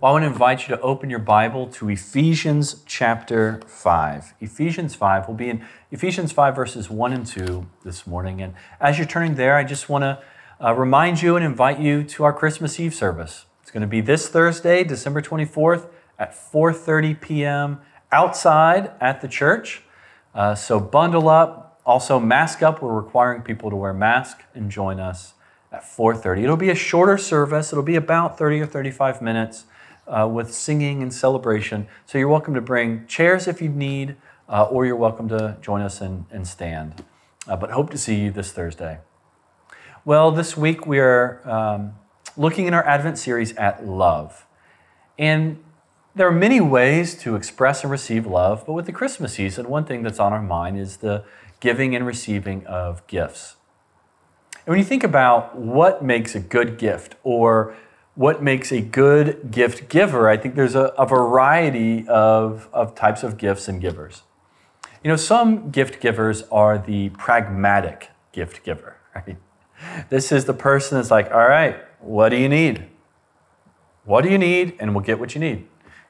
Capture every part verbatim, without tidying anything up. Well, I want to invite you to open your Bible to Ephesians chapter five. Ephesians five will be in Ephesians five verses one and two this morning. And as you're turning there, I just want to uh, remind you and invite you to our Christmas Eve service. It's going to be this Thursday, December twenty-fourth at four thirty p.m. outside at the church. Uh, so bundle up, also mask up. We're requiring people to wear masks and join us at four thirty. It'll be a shorter service. It'll be about thirty or thirty-five minutes. Uh, with singing and celebration. So you're welcome to bring chairs if you need, uh, or you're welcome to join us and, and stand. Uh, but hope to see you this Thursday. Well, this week we are um, looking in our Advent series at love. And there are many ways to express and receive love, but with the Christmas season, one thing that's on our mind is the giving and receiving of gifts. And when you think about what makes a good gift or what makes a good gift giver, I think there's a, a variety of, of types of gifts and givers. You know, some gift givers are the pragmatic gift giver, right? This is the person that's like, all right, what do you need? What do you need? And we'll get what you need.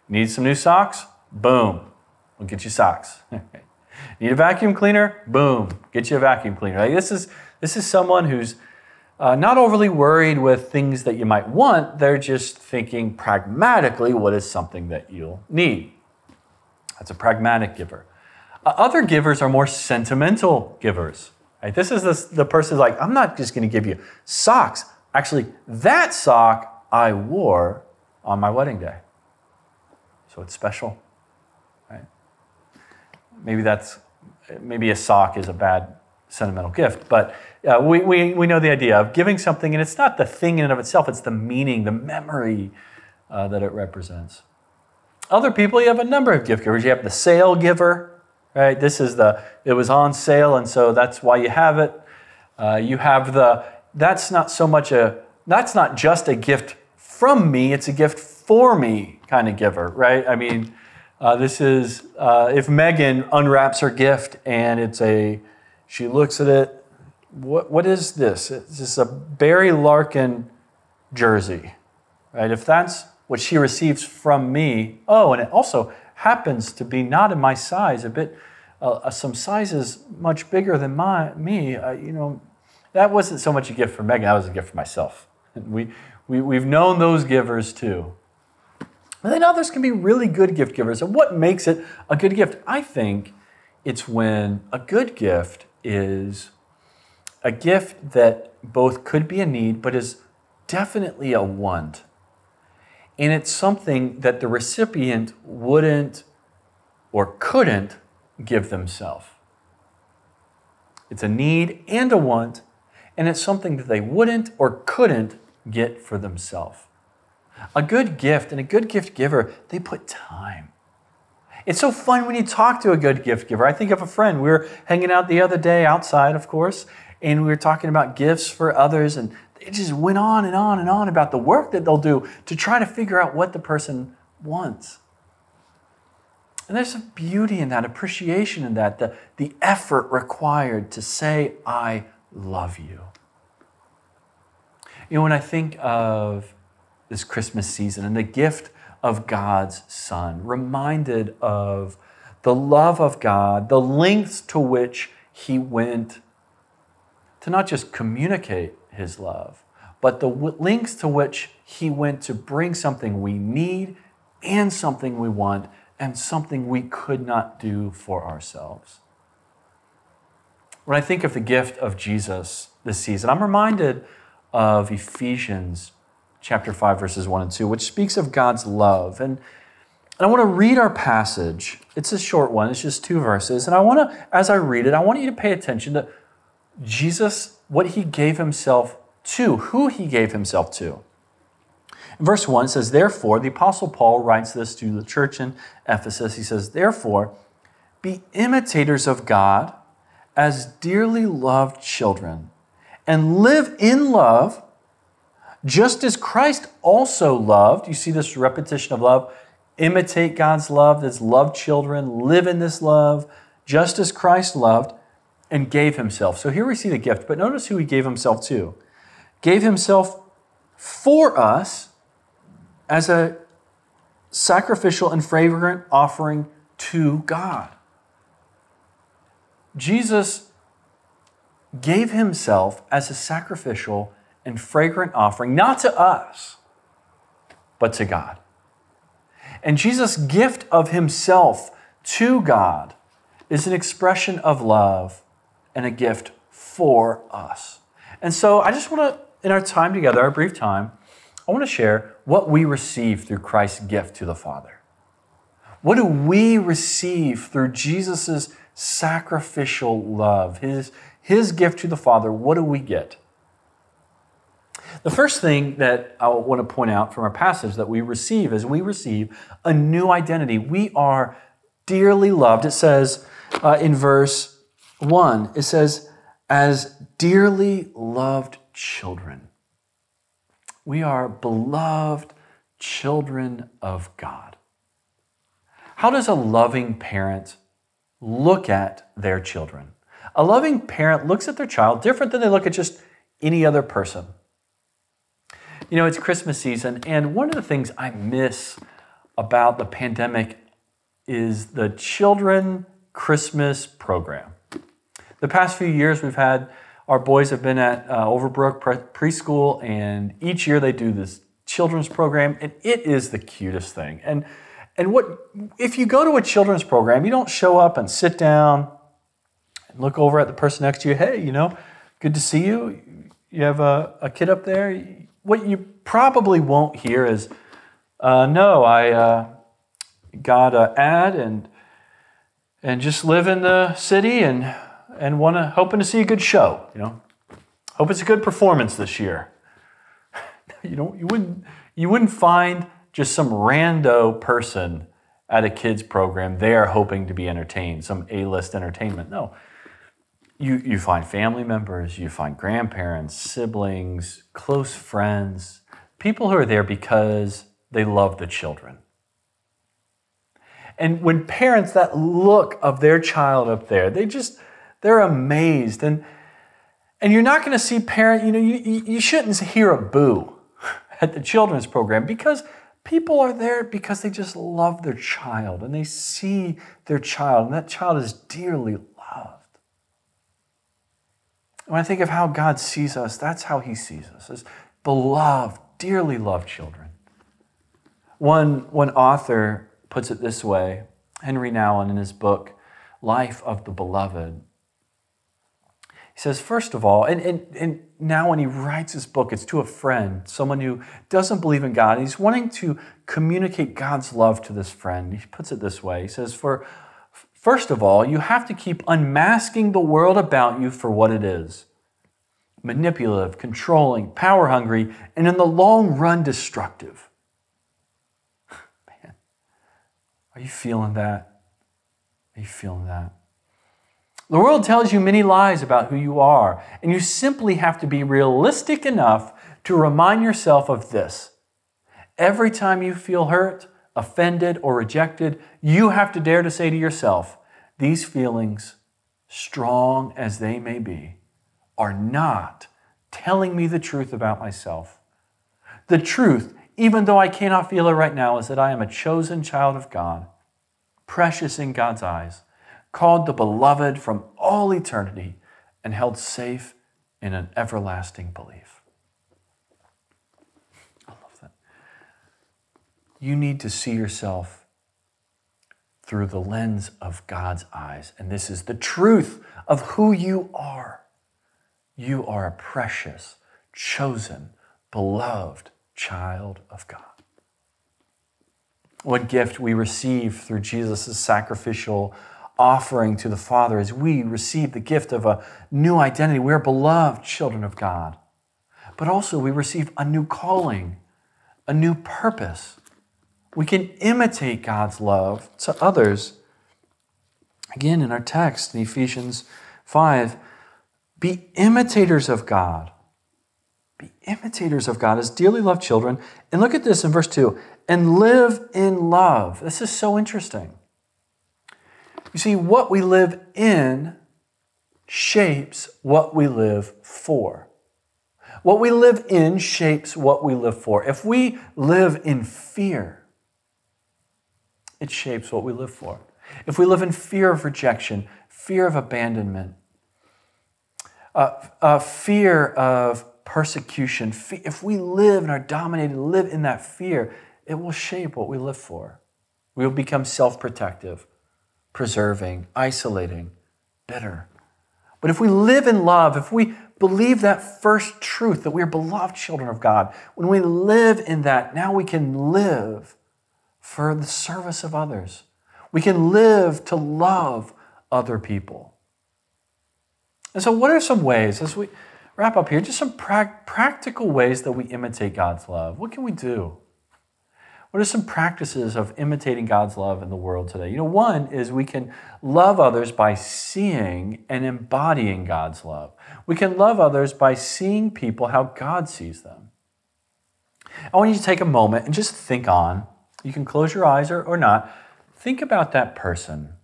Need some new socks? Boom. We'll get you socks. Need a vacuum cleaner? Boom. Get you a vacuum cleaner. Like, this is this is someone who's Uh, not overly worried with things that you might want. They're just thinking pragmatically, what is something that you'll need? That's a pragmatic giver. Uh, other givers are more sentimental givers. Right? This is the, the person like, I'm not just going to give you socks. Actually, that sock I wore on my wedding day. So it's special. Right? Maybe that's, maybe a sock is a bad sentimental gift, but uh, we, we we know the idea of giving something, and it's not the thing in and of itself, it's the meaning, the memory uh, that it represents. Other people, you have a number of gift givers. You have the sale giver, right? This is the, it was on sale, and so that's why you have it. Uh, you have the, that's not so much a, that's not just a gift from me, it's a gift for me kind of giver, right? I mean, uh, this is, uh, if Megan unwraps her gift, and it's a, she looks at it, what, what is this? It's just a Barry Larkin jersey, right? If that's what she receives from me, oh, and it also happens to be not in my size, a bit, uh, some sizes much bigger than my me, uh, you know, that wasn't so much a gift for Megan, that was a gift for myself. And we, we, we've known those givers too. But then others can be really good gift givers. And what makes it a good gift? I think it's when a good gift is a gift that both could be a need, but is definitely a want. And it's something that the recipient wouldn't or couldn't give themselves. It's a need and a want, and it's something that they wouldn't or couldn't get for themselves. A good gift and a good gift giver, they put time. It's so fun when you talk to a good gift giver. I think of a friend. We were hanging out the other day outside, of course, and we were talking about gifts for others, and it just went on and on and on about the work that they'll do to try to figure out what the person wants. And there's a beauty in that, appreciation in that, the, the effort required to say, I love you. You know, when I think of this Christmas season and the gift of God's Son, reminded of the love of God, the lengths to which he went to not just communicate his love, but the lengths to which he went to bring something we need and something we want and something we could not do for ourselves. When I think of the gift of Jesus this season, I'm reminded of Ephesians chapter five, verses one and two, which speaks of God's love. And, and I want to read our passage. It's a short one. It's just two verses. And I want to, as I read it, I want you to pay attention to Jesus, what he gave himself to, who he gave himself to. In verse one, it says, therefore, the Apostle Paul writes this to the church in Ephesus. He says, therefore, be imitators of God as dearly loved children, and live in love, just as Christ also loved. You see this repetition of love. Imitate God's love, that's love children, live in this love, just as Christ loved and gave himself. So here we see the gift, but notice who he gave himself to. Gave himself for us as a sacrificial and fragrant offering to God. Jesus gave himself as a sacrificial and fragrant offering, not to us, but to God. And Jesus' gift of himself to God is an expression of love and a gift for us. And so I just want to, in our time together, our brief time, I want to share what we receive through Christ's gift to the Father. What do we receive through Jesus' sacrificial love, his, his gift to the Father? What do we get? The first thing that I want to point out from our passage that we receive is we receive a new identity. We are dearly loved. It says uh, in verse one, it says, as dearly loved children. We are beloved children of God. How does a loving parent look at their children? A loving parent looks at their child different than they look at just any other person. You know, it's Christmas season, and one of the things I miss about the pandemic is the Children Christmas program. The past few years we've had, our boys have been at uh, Overbrook pre- preschool, and each year they do this children's program, and it is the cutest thing. And and what if you go to a children's program, you don't show up and sit down and look over at the person next to you, hey, you know, good to see you, you have a, a kid up there. What you probably won't hear is, uh, no, I uh, got an ad and and just live in the city and and want to hoping to see a good show. You know, hope it's a good performance this year. you don't you wouldn't you wouldn't find just some rando person at a kids program. They are hoping to be entertained, some A-list entertainment. No. You you find family members, you find grandparents, siblings, close friends, people who are there because they love the children. And when parents, that look of their child up there, they just, they're amazed. And and you're not going to see parents, you know, you, you shouldn't hear a boo at the children's program because people are there because they just love their child and they see their child and that child is dearly loved. When I think of how God sees us, that's how he sees us, as beloved, dearly loved children. One, one author puts it this way, Henry Nouwen, in his book, Life of the Beloved. He says, first of all, and, and, and now when he writes his book, it's to a friend, someone who doesn't believe in God, and he's wanting to communicate God's love to this friend. He puts it this way, he says, for First of all, you have to keep unmasking the world about you for what it is. Manipulative, controlling, power-hungry, and in the long run, destructive. Man, are you feeling that? Are you feeling that? The world tells you many lies about who you are, and you simply have to be realistic enough to remind yourself of this. Every time you feel hurt, offended or rejected, you have to dare to say to yourself, these feelings, strong as they may be, are not telling me the truth about myself. The truth, even though I cannot feel it right now, is that I am a chosen child of God, precious in God's eyes, called the beloved from all eternity, and held safe in an everlasting belief. You need to see yourself through the lens of God's eyes. And this is the truth of who you are. You are a precious, chosen, beloved child of God. One gift we receive through Jesus' sacrificial offering to the Father is we receive the gift of a new identity. We're beloved children of God. But also we receive a new calling, a new purpose. We can imitate God's love to others. Again, in our text in Ephesians five, be imitators of God. Be imitators of God as dearly loved children. And look at this in verse two, and live in love. This is so interesting. You see, what we live in shapes what we live for. What we live in shapes what we live for. If we live in fear, it shapes what we live for. If we live in fear of rejection, fear of abandonment, uh, uh, fear of persecution, fe- if we live and are dominated, live in that fear, it will shape what we live for. We will become self-protective, preserving, isolating, bitter. But if we live in love, if we believe that first truth that we are beloved children of God, when we live in that, now we can live for the service of others. We can live to love other people. And so what are some ways, as we wrap up here, just some pra- practical ways that we imitate God's love? What can we do? What are some practices of imitating God's love in the world today? You know, one is we can love others by seeing and embodying God's love. We can love others by seeing people how God sees them. I want you to take a moment and just think on. You can close your eyes or, or not. Think about that person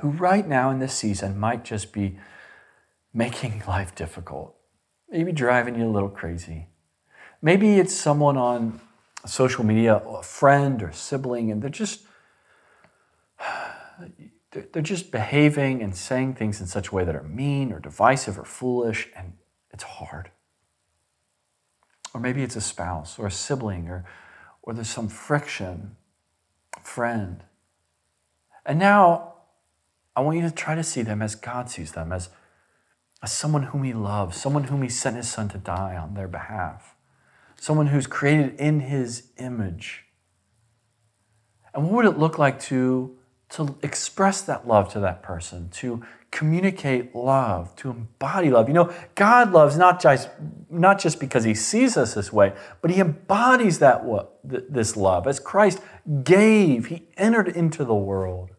who right now in this season might just be making life difficult, maybe driving you a little crazy. Maybe it's someone on social media, a friend or sibling, and they're just they're just behaving and saying things in such a way that are mean or divisive or foolish, and it's hard. Or maybe it's a spouse or a sibling, or or there's some friction, friend. And now I want you to try to see them as God sees them, as, as someone whom he loves, someone whom he sent his son to die on their behalf, someone who's created in his image. And what would it look like to, to express that love to that person, to communicate love, to embody love? You know, God loves not just, not just because he sees us this way, but he embodies that this love. As Christ gave, he entered into the world.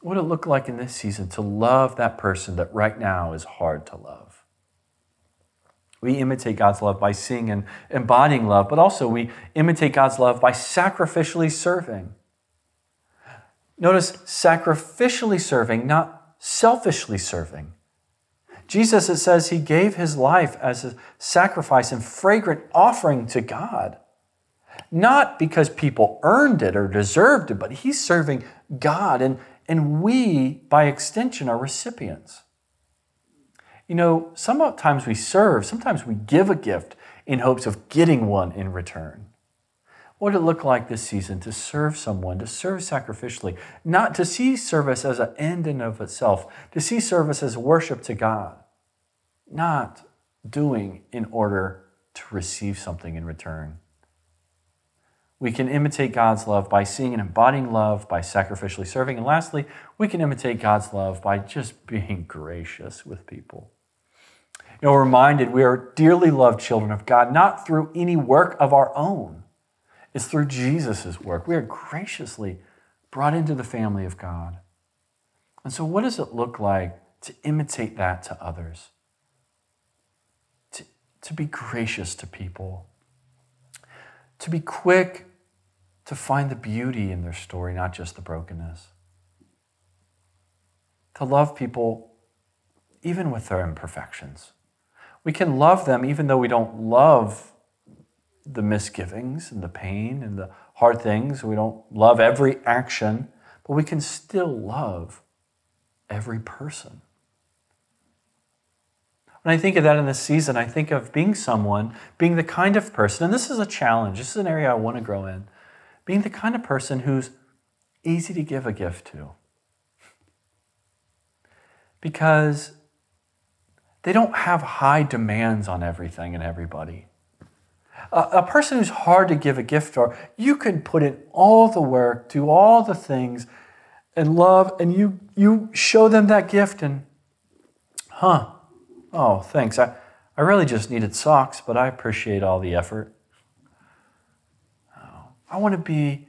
What would it look like in this season to love that person that right now is hard to love? We imitate God's love by seeing and embodying love, but also we imitate God's love by sacrificially serving. Notice, sacrificially serving, not selfishly serving. Jesus, it says, he gave his life as a sacrifice and fragrant offering to God, not because people earned it or deserved it, but he's serving God, and, and we, by extension, are recipients. You know, sometimes we serve, sometimes we give a gift in hopes of getting one in return. What would it look like this season to serve someone, to serve sacrificially, not to see service as an end in of itself, to see service as worship to God, not doing in order to receive something in return? We can imitate God's love by seeing and embodying love, by sacrificially serving. And lastly, we can imitate God's love by just being gracious with people. You know, we're reminded we are dearly loved children of God, not through any work of our own. It's through Jesus' work. We are graciously brought into the family of God. And so what does it look like to imitate that to others? To, to be gracious to people. To be quick to find the beauty in their story, not just the brokenness. To love people even with their imperfections. We can love them even though we don't love the misgivings and the pain and the hard things. We don't love every action, but we can still love every person. When I think of that in this season, I think of being someone, being the kind of person, and this is a challenge, this is an area I want to grow in, being the kind of person who's easy to give a gift to. Because they don't have high demands on everything and everybody. A, a person who's hard to give a gift to, you can put in all the work, do all the things, and love, and you, you show them that gift, and, huh, oh, thanks. I, I really just needed socks, but I appreciate all the effort. Oh, I want to be,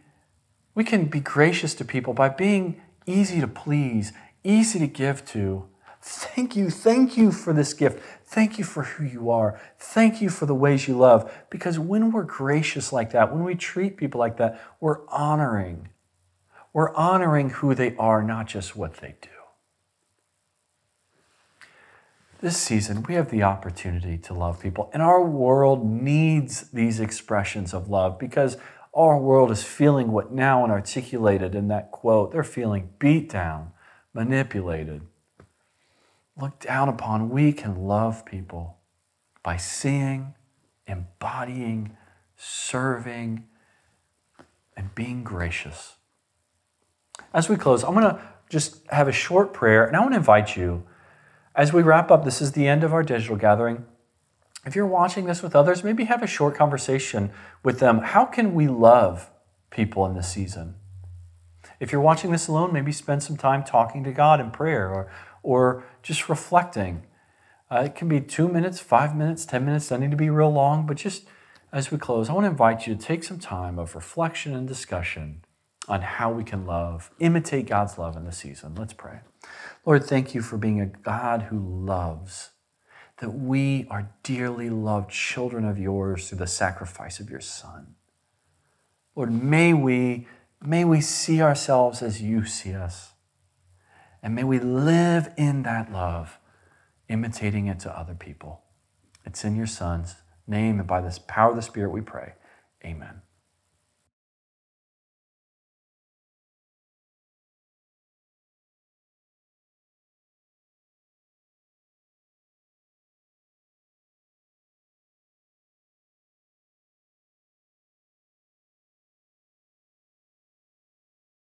we can be gracious to people by being easy to please, easy to give to. Thank you, thank you for this gift. Thank you for who you are. Thank you for the ways you love. Because when we're gracious like that, when we treat people like that, we're honoring. We're honoring who they are, not just what they do. This season, we have the opportunity to love people, and our world needs these expressions of love because Our world is feeling what Nouwen articulated in that quote. They're feeling beat down, manipulated, looked down upon. We can love people by seeing, embodying, serving, and being gracious. As we close, I'm going to just have a short prayer, and I want to invite you, as we wrap up, this is the end of our digital gathering. If you're watching this with others, maybe have a short conversation with them. How can we love people in this season? If you're watching this alone, maybe spend some time talking to God in prayer or, or just reflecting. Uh, it can be two minutes, five minutes, ten minutes. Doesn't need to be real long, but just as we close, I want to invite you to take some time of reflection and discussion on how we can love, imitate God's love in this season. Let's pray. Lord, thank you for being a God who loves, that we are dearly loved children of yours through the sacrifice of your Son. Lord, may we, may we see ourselves as you see us, and may we live in that love, imitating it to other people. It's in your Son's name and by the power of the Spirit we pray. Amen.